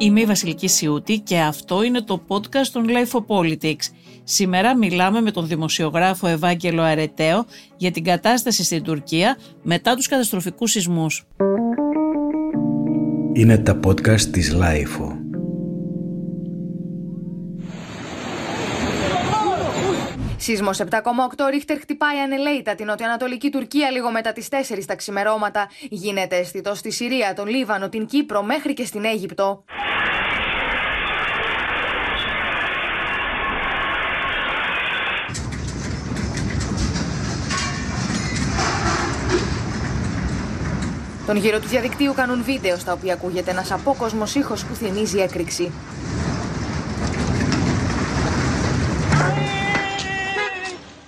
Είμαι η Βασιλική Σιούτη και αυτό είναι το podcast των Life of Politics. Σήμερα μιλάμε με τον δημοσιογράφο Ευάγγελο Αρεταίο για την κατάσταση στην Τουρκία μετά τους καταστροφικούς σεισμούς. Είναι τα podcast της Life of. Σεισμός 7,8 Ρίχτερ χτυπάει ανελαίητα την νοτιοανατολική Τουρκία λίγο μετά τις 4 τα ξημερώματα. Γίνεται αισθητό στη Συρία, τον Λίβανο, την Κύπρο μέχρι και στην Αίγυπτο. Τον γύρο του διαδικτύου κάνουν βίντεο στα οποία ακούγεται ένας απόκοσμος ήχος που θυμίζει έκρηξη.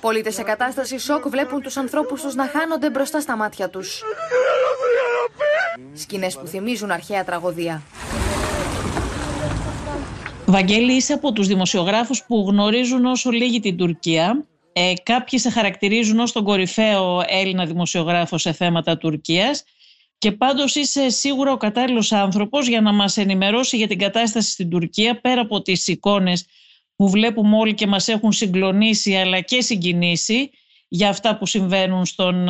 Πολίτες σε κατάσταση σοκ βλέπουν τους ανθρώπους τους να χάνονται μπροστά στα μάτια τους. Σκηνές που θυμίζουν αρχαία τραγωδία. Βαγγέλη, είσαι από τους δημοσιογράφους που γνωρίζουν όσο λίγοι την Τουρκία. Κάποιοι σε χαρακτηρίζουν ως τον κορυφαίο Έλληνα δημοσιογράφο σε θέματα Τουρκίας. Και πάντως είσαι σίγουρα ο κατάλληλος άνθρωπος για να μας ενημερώσει για την κατάσταση στην Τουρκία, πέρα από τις εικόνες που βλέπουμε όλοι και μας έχουν συγκλονίσει αλλά και συγκινήσει για αυτά που συμβαίνουν στον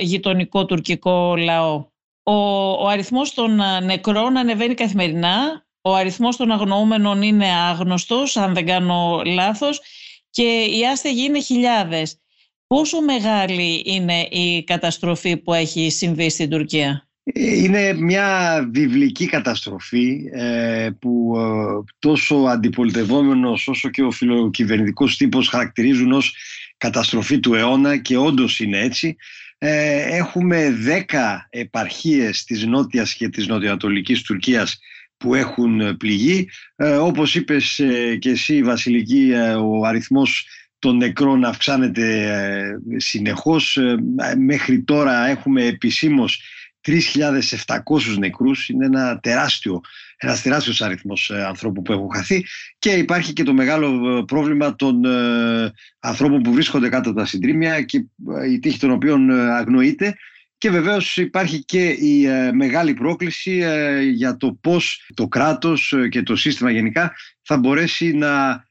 γειτονικό τουρκικό λαό. Ο αριθμός των νεκρών ανεβαίνει καθημερινά, ο αριθμός των αγνοούμενων είναι άγνωστος, αν δεν κάνω λάθος, και οι άστεγοι είναι χιλιάδες. Πόσο μεγάλη είναι η καταστροφή που έχει συμβεί στην Τουρκία? Είναι μια βιβλική καταστροφή που τόσο αντιπολιτευόμενος όσο και ο φιλοκυβερνητικός τύπος χαρακτηρίζουν ως καταστροφή του αιώνα, και όντως είναι έτσι. Έχουμε 10 επαρχίες της νότιας και της νοτιοανατολικής Τουρκίας που έχουν πληγεί. Όπως είπες και εσύ, Βασιλική, ο αριθμός των νεκρών αυξάνεται συνεχώς. Μέχρι τώρα έχουμε επισήμως 3.700 νεκρούς, είναι ένας τεράστιος αριθμός ανθρώπων που έχουν χαθεί, και υπάρχει και το μεγάλο πρόβλημα των ανθρώπων που βρίσκονται κάτω από τα συντρίμμια και η τύχη των οποίων αγνοείται, και βεβαίως υπάρχει και η μεγάλη πρόκληση για το πώς το κράτος και το σύστημα γενικά θα μπορέσει να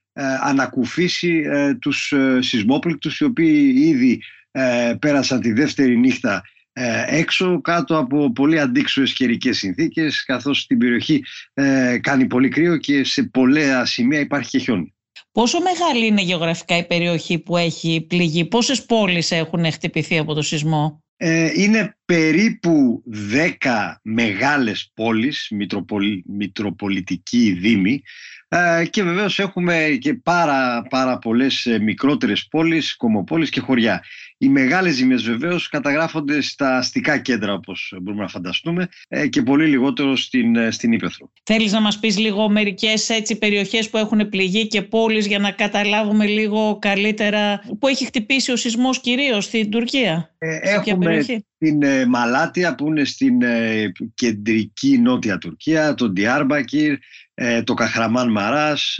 ανακουφίσει τους σεισμόπληκτους, οι οποίοι ήδη πέρασαν τη δεύτερη νύχτα έξω, κάτω από πολύ αντίξουες καιρικές συνθήκες, καθώς στην περιοχή κάνει πολύ κρύο και σε πολλά σημεία υπάρχει και χιόνι. Πόσο μεγάλη είναι γεωγραφικά η περιοχή που έχει πληγεί? Πόσες πόλεις έχουν χτυπηθεί από το σεισμό? Είναι περίπου 10 μεγάλες πόλεις, μητροπολιτικοί δήμοι, και βεβαίως έχουμε και πάρα πολλές μικρότερες πόλεις, κομμοπόλεις και χωριά. Οι μεγάλες ζημιές βεβαίως καταγράφονται στα αστικά κέντρα, όπως μπορούμε να φανταστούμε, και πολύ λιγότερο στην ύπαιθρο. Θέλεις να μας πεις λίγο μερικές έτσι περιοχές που έχουν πληγεί και πόλεις, για να καταλάβουμε λίγο καλύτερα που έχει χτυπήσει ο σεισμός κυρίως στην Τουρκία? Έχουμε την Μαλάτια που είναι στην κεντρική νότια Τουρκία, τον Ντιάρμπακιρ, το Καχραμάν Μαράς,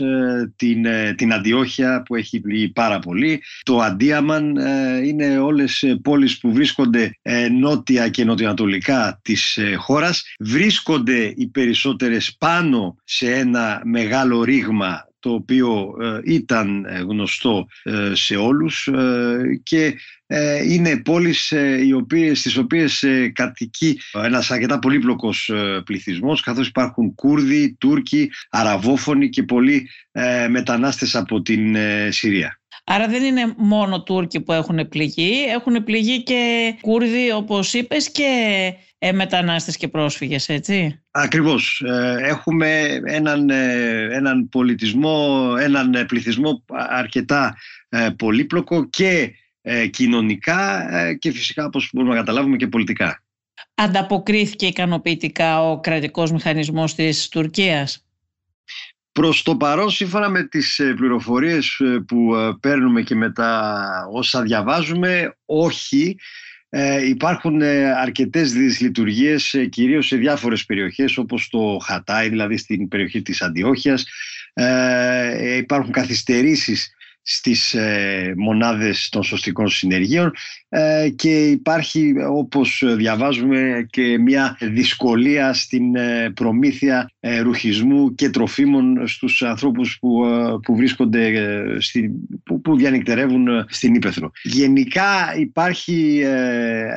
την Αντιόχεια που έχει πληγεί πάρα πολύ, το Αντίαμαν. Είναι όλες πόλεις που βρίσκονται νότια και νοτιοανατολικά της χώρας. Βρίσκονται οι περισσότερες πάνω σε ένα μεγάλο ρήγμα, το οποίο ήταν γνωστό σε όλους, και είναι πόλεις στις οποίες κατοικεί ένας αρκετά πολύπλοκος πληθυσμός, καθώς υπάρχουν Κούρδοι, Τούρκοι, Αραβόφωνοι και πολλοί μετανάστες από την Συρία. Άρα δεν είναι μόνο Τούρκοι που έχουν πληγεί, έχουν πληγεί και Κούρδοι, όπως είπες, και μετανάστες και πρόσφυγες, έτσι? Ακριβώς. Έχουμε έναν πολιτισμό, έναν πληθυσμό αρκετά πολύπλοκο και κοινωνικά και φυσικά, όπως μπορούμε να καταλάβουμε, και πολιτικά. Ανταποκρίθηκε ικανοποιητικά ο κρατικός μηχανισμός της Τουρκίας? Προς το παρόν, σύμφωνα με τις πληροφορίες που παίρνουμε και με τα όσα διαβάζουμε, όχι. Υπάρχουν αρκετές δυσλειτουργίες, κυρίως σε διάφορες περιοχές, όπως το Χατάι, δηλαδή στην περιοχή της Αντιόχειας. Υπάρχουν καθυστερήσεις στις μονάδες των σωστικών συνεργείων και υπάρχει, όπως διαβάζουμε, και μια δυσκολία στην προμήθεια ρουχισμού και τροφίμων στους ανθρώπους που βρίσκονται, που διανυκτερεύουν στην Ύπαιθρο. Γενικά υπάρχει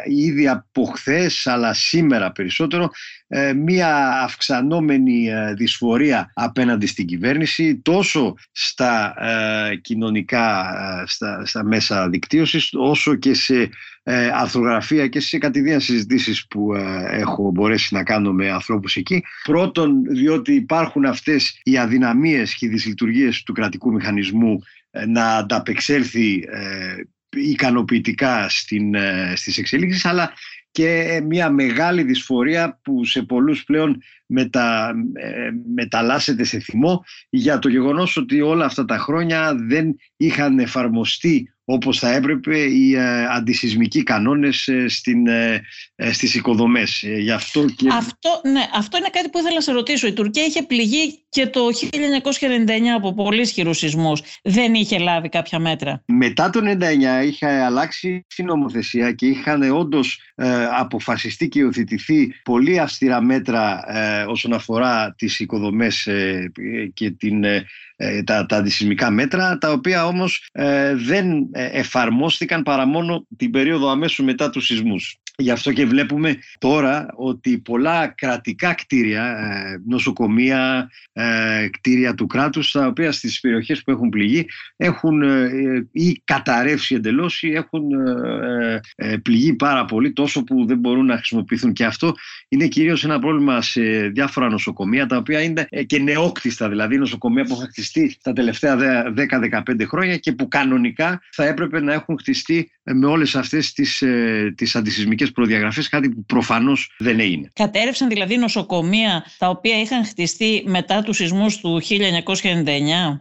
ήδη από χθες, αλλά σήμερα περισσότερο, μια αυξανόμενη δυσφορία απέναντι στην κυβέρνηση, τόσο στα κοινωνικά, στα μέσα δικτύωσης, όσο και σε αρθρογραφία και σε κατηδίαν συζητήσεις που έχω μπορέσει να κάνω με ανθρώπους εκεί. Πρώτον, διότι υπάρχουν αυτές οι αδυναμίες και οι δυσλειτουργίες του κρατικού μηχανισμού να ανταπεξέλθει ικανοποιητικά στις εξελίξεις, αλλά και μια μεγάλη δυσφορία που σε πολλούς πλέον μεταλλάσσεται σε θυμό για το γεγονός ότι όλα αυτά τα χρόνια δεν είχαν εφαρμοστεί όπως θα έπρεπε οι αντισυσμικοί κανόνες στις οικοδομές. Γι' αυτό, και... αυτό είναι κάτι που ήθελα να σε ρωτήσω. Η Τουρκία είχε πληγεί και το 1999 από πολύ ισχυρούς σεισμούς. Δεν είχε λάβει κάποια μέτρα. Μετά το 1999 είχε αλλάξει η νομοθεσία και είχαν όντως αποφασιστεί και υιοθετηθεί πολύ αυστηρά μέτρα όσον αφορά τις οικοδομές και τα αντισυσμικά μέτρα, τα οποία όμως δεν εφαρμόστηκαν παρά μόνο την περίοδο αμέσως μετά τους σεισμούς. Γι' αυτό και βλέπουμε τώρα ότι πολλά κρατικά κτίρια, νοσοκομεία, κτίρια του κράτους, τα οποία στις περιοχές που έχουν πληγεί έχουν ή καταρρεύσει εντελώς ή έχουν πληγεί πάρα πολύ, τόσο που δεν μπορούν να χρησιμοποιηθούν. Και αυτό είναι κυρίως ένα πρόβλημα σε διάφορα νοσοκομεία, τα οποία είναι και νεόκτιστα, δηλαδή νοσοκομεία που έχουν χτιστεί τα τελευταία 10-15 χρόνια και που κανονικά θα έπρεπε να έχουν χτιστεί με όλες αυτές τις αντισυσμικές προδιαγραφές, κάτι που προφανώς δεν έγινε. Κατέρευσαν δηλαδή νοσοκομεία τα οποία είχαν χτιστεί μετά τους σεισμούς του 1999.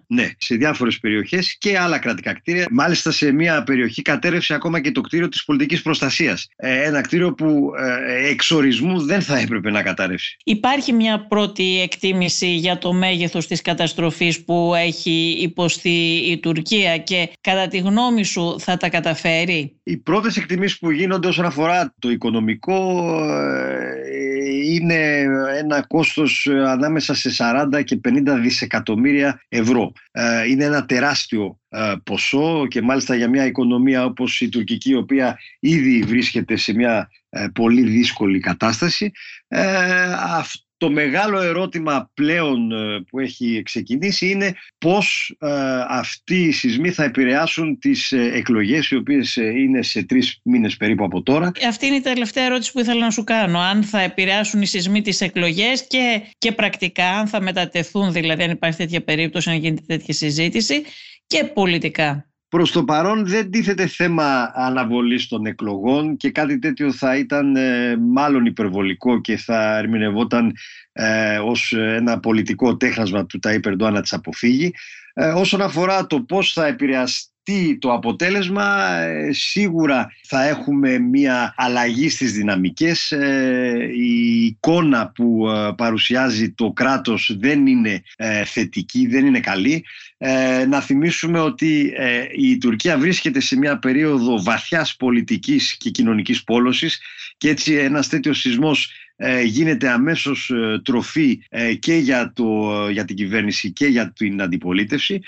Ναι, σε διάφορες περιοχές και άλλα κρατικά κτίρια. Μάλιστα, σε μια περιοχή κατέρευσε ακόμα και το κτίριο της πολιτικής προστασίας. Ένα κτίριο που εξ ορισμού δεν θα έπρεπε να καταρρεύσει. Υπάρχει μια πρώτη εκτίμηση για το μέγεθος της καταστροφής που έχει υποστεί η Τουρκία και κατά τη γνώμη σου θα τα καταφέρει? Οι πρώτες εκτιμήσεις που γίνονται όσον αφορά το οικονομικό είναι ένα κόστος ανάμεσα σε 40 και 50 δισεκατομμύρια ευρώ. Είναι ένα τεράστιο ποσό και μάλιστα για μια οικονομία όπως η τουρκική, η οποία ήδη βρίσκεται σε μια πολύ δύσκολη κατάσταση. Το μεγάλο ερώτημα πλέον που έχει ξεκινήσει είναι πώς αυτοί οι σεισμοί θα επηρεάσουν τις εκλογές, οι οποίες είναι σε 3 μήνες περίπου από τώρα. Αυτή είναι η τελευταία ερώτηση που ήθελα να σου κάνω. Αν θα επηρεάσουν οι σεισμοί τις εκλογές και πρακτικά, αν θα μετατεθούν, δηλαδή αν υπάρχει τέτοια περίπτωση, αν γίνεται τέτοια συζήτηση, και πολιτικά. Προς το παρόν δεν τίθεται θέμα αναβολής των εκλογών και κάτι τέτοιο θα ήταν μάλλον υπερβολικό και θα ερμηνευόταν ως ένα πολιτικό τέχνασμα του Ταΐπ Ερντοάν να τις αποφύγει. Όσον αφορά το πώς θα επηρεαστεί το αποτέλεσμα, σίγουρα θα έχουμε μια αλλαγή στις δυναμικές. Η εικόνα που παρουσιάζει το κράτος δεν είναι θετική, δεν είναι καλή. Να θυμίσουμε ότι η Τουρκία βρίσκεται σε μια περίοδο βαθιάς πολιτικής και κοινωνικής πόλωσης και έτσι ένας τέτοιος σεισμός γίνεται αμέσως τροφή και για την κυβέρνηση και για την αντιπολίτευση.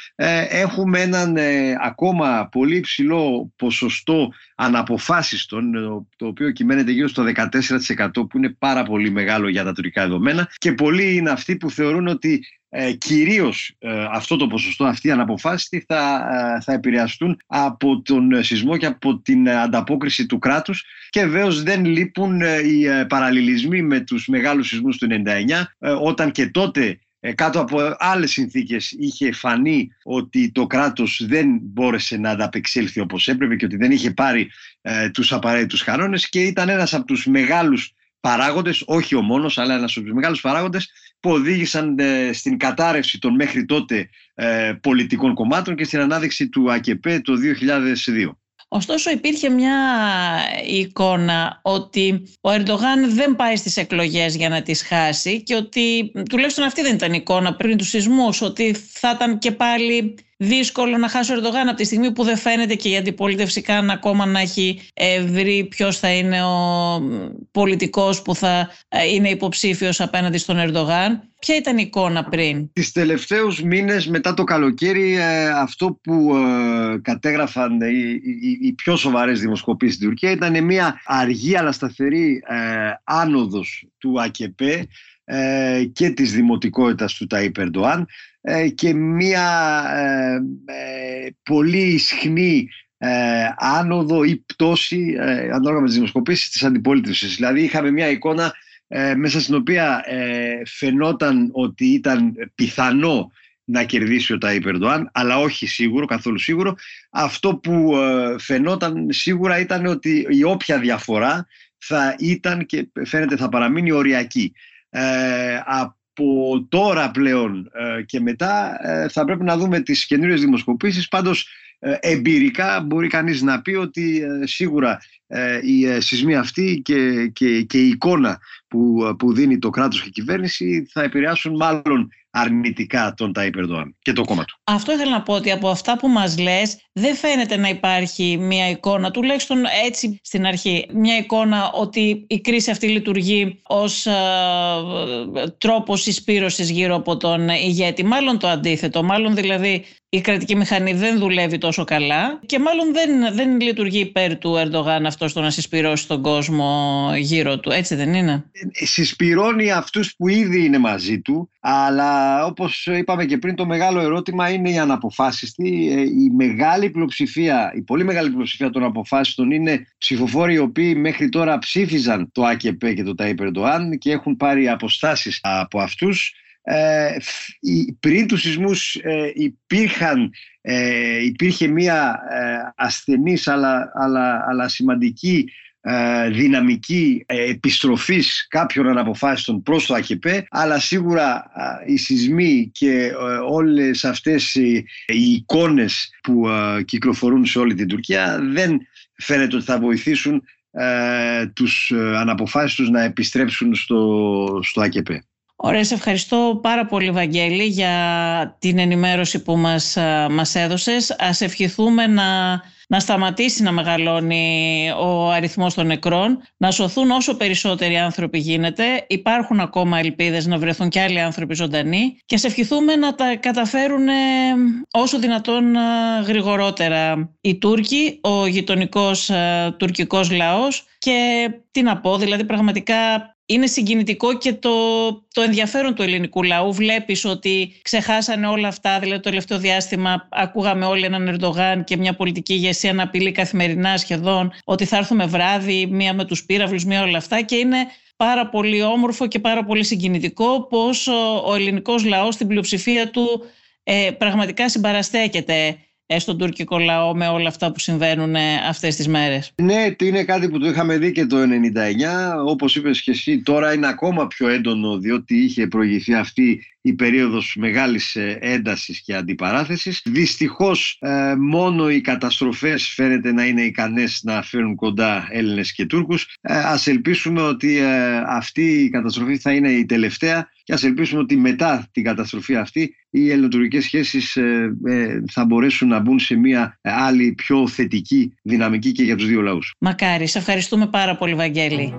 Έχουμε έναν ακόμα πολύ υψηλό ποσοστό αναποφάσιστων, το οποίο κυμαίνεται γύρω στο 14%, που είναι πάρα πολύ μεγάλο για τα τουρκικά δεδομένα, και πολλοί είναι αυτοί που θεωρούν ότι κυρίως αυτό το ποσοστό, αυτοί οι αναποφάσιστοι, θα επηρεαστούν από τον σεισμό και από την ανταπόκριση του κράτους. Και βεβαίως δεν λείπουν οι παραλληλισμοί με τους μεγάλους σεισμούς του 1999, όταν και τότε κάτω από άλλες συνθήκες είχε φανεί ότι το κράτος δεν μπόρεσε να ανταπεξέλθει όπως έπρεπε και ότι δεν είχε πάρει τους απαραίτητους κανόνες, και ήταν ένας από τους μεγάλους παράγοντες, όχι ο μόνος, αλλά ένας από τους μεγάλους παράγοντες που οδήγησαν στην κατάρρευση των μέχρι τότε πολιτικών κομμάτων και στην ανάδειξη του ΑΚΠ το 2002. Ωστόσο, υπήρχε μια εικόνα ότι ο Ερντογάν δεν πάει στις εκλογές για να τις χάσει και ότι, τουλάχιστον αυτή δεν ήταν η εικόνα πριν τους σεισμούς, ότι θα ήταν και πάλι δύσκολο να χάσει ο Ερντογάν από τη στιγμή που δεν φαίνεται και η αντιπολίτευση καν ακόμα να έχει βρει ποιος θα είναι ο πολιτικός που θα είναι υποψήφιος απέναντι στον Ερντογάν. Ποια ήταν η εικόνα πριν? Τις τελευταίους μήνες μετά το καλοκαίρι αυτό που κατέγραφαν οι πιο σοβαρές δημοσκοπήσεις στην Τουρκία ήταν μια αργή αλλά σταθερή άνοδος του ΑΚΠ και της δημοτικότητας του Ταϊπ Ερντοάν και μια πολύ ισχνή άνοδο ή πτώση ανάλογα με τις δημοσκοπήσεις της αντιπολίτευσης. Δηλαδή είχαμε μια εικόνα μέσα στην οποία φαινόταν ότι ήταν πιθανό να κερδίσει ο Ταϊπ Ερντοάν, αλλά όχι σίγουρο, καθόλου σίγουρο. Αυτό που φαινόταν σίγουρα ήταν ότι η όποια διαφορά θα ήταν και φαίνεται θα παραμείνει οριακή. Από τώρα πλέον και μετά θα πρέπει να δούμε τις καινούριες δημοσκοπήσεις. Πάντως εμπειρικά μπορεί κανείς να πει ότι σίγουρα οι σεισμοί αυτοί και η εικόνα που δίνει το κράτος και η κυβέρνηση θα επηρεάσουν μάλλον αρνητικά τον Ταϊπ Ερντοάν και το κόμμα του. Αυτό ήθελα να πω, ότι από αυτά που μας λες δεν φαίνεται να υπάρχει μια εικόνα, τουλάχιστον έτσι στην αρχή, μια εικόνα ότι η κρίση αυτή λειτουργεί ως τρόπος συσπήρωσης γύρω από τον ηγέτη. Μάλλον το αντίθετο, μάλλον δηλαδή η κρατική μηχανή δεν δουλεύει τόσο καλά και μάλλον δεν λειτουργεί υπέρ του Ερντογάν αυτό στο να συσπυρώσει τον κόσμο γύρω του. Έτσι δεν είναι? Συσπυρώνει αυτούς που ήδη είναι μαζί του, αλλά όπως είπαμε και πριν, το μεγάλο ερώτημα είναι η αναποφάσιστη. Η μεγάλη πλειοψηφία, η πολύ μεγάλη πλειοψηφία των αποφάσιστων είναι ψηφοφόροι οι οποίοι μέχρι τώρα ψήφιζαν το ΑΚΠ και το Ταϊπ Ερντοάν και έχουν πάρει αποστάσεις από αυτούς. Πριν τους σεισμούς υπήρχε μία ασθενής αλλά σημαντική δυναμική επιστροφής κάποιων αναποφάσιστων προς το ΑΚΠ, αλλά σίγουρα οι σεισμοί και όλες αυτές οι εικόνες που κυκλοφορούν σε όλη την Τουρκία δεν φαίνεται ότι θα βοηθήσουν τους αναποφάσιστους να επιστρέψουν στο ΑΚΠ. Ωραία, σε ευχαριστώ πάρα πολύ, Βαγγέλη, για την ενημέρωση που μας έδωσες. Ας ευχηθούμε να σταματήσει να μεγαλώνει ο αριθμός των νεκρών, να σωθούν όσο περισσότεροι άνθρωποι γίνεται. Υπάρχουν ακόμα ελπίδες να βρεθούν και άλλοι άνθρωποι ζωντανοί και ας ευχηθούμε να τα καταφέρουν όσο δυνατόν γρηγορότερα οι Τούρκοι, ο γειτονικός τουρκικός λαός. Και τι να πω, δηλαδή πραγματικά είναι συγκινητικό και το ενδιαφέρον του ελληνικού λαού. Βλέπεις ότι ξεχάσανε όλα αυτά, δηλαδή το τελευταίο διάστημα ακούγαμε όλοι έναν Ερντογάν και μια πολιτική ηγεσία να απειλεί καθημερινά σχεδόν ότι θα έρθουμε βράδυ, μία με τους πύραυλους, μία όλα αυτά, και είναι πάρα πολύ όμορφο και πάρα πολύ συγκινητικό πως ο ελληνικός λαός στην πλειοψηφία του πραγματικά συμπαραστέκεται στον τουρκικό λαό με όλα αυτά που συμβαίνουν αυτές τις μέρες. Ναι, είναι κάτι που το είχαμε δει και το 1999. Όπως είπες και εσύ, τώρα είναι ακόμα πιο έντονο, διότι είχε προηγηθεί αυτή η περίοδος μεγάλης έντασης και αντιπαράθεσης. Δυστυχώς μόνο οι καταστροφές φαίνεται να είναι ικανές να φέρουν κοντά Έλληνες και Τούρκους. Ας ελπίσουμε ότι αυτή η καταστροφή θα είναι η τελευταία και ας ελπίσουμε ότι μετά την καταστροφή αυτή οι ελληνοτουρκικές σχέσεις θα μπορέσουν να μπουν σε μια άλλη πιο θετική δυναμική και για τους δύο λαούς. Μακάρι. Σε ευχαριστούμε πάρα πολύ, Βαγγέλη.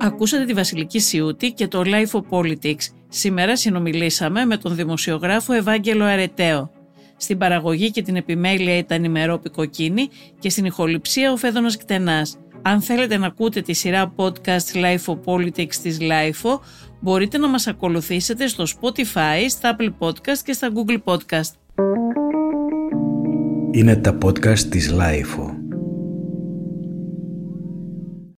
Ακούσατε τη Βασιλική Σιούτη και το Life of Politics. Σήμερα συνομιλήσαμε με τον δημοσιογράφο Ευάγγελο Αρεταίο. Στην παραγωγή και την επιμέλεια ήταν η Μερόπη Κοκκίνη και στην ηχοληψία ο Φέδωνας Κτενάς. Αν θέλετε να ακούτε τη σειρά podcast Life of Politics της Life of, μπορείτε να μας ακολουθήσετε στο Spotify, στα Apple Podcast και στα Google Podcast. Είναι τα podcast της Life of.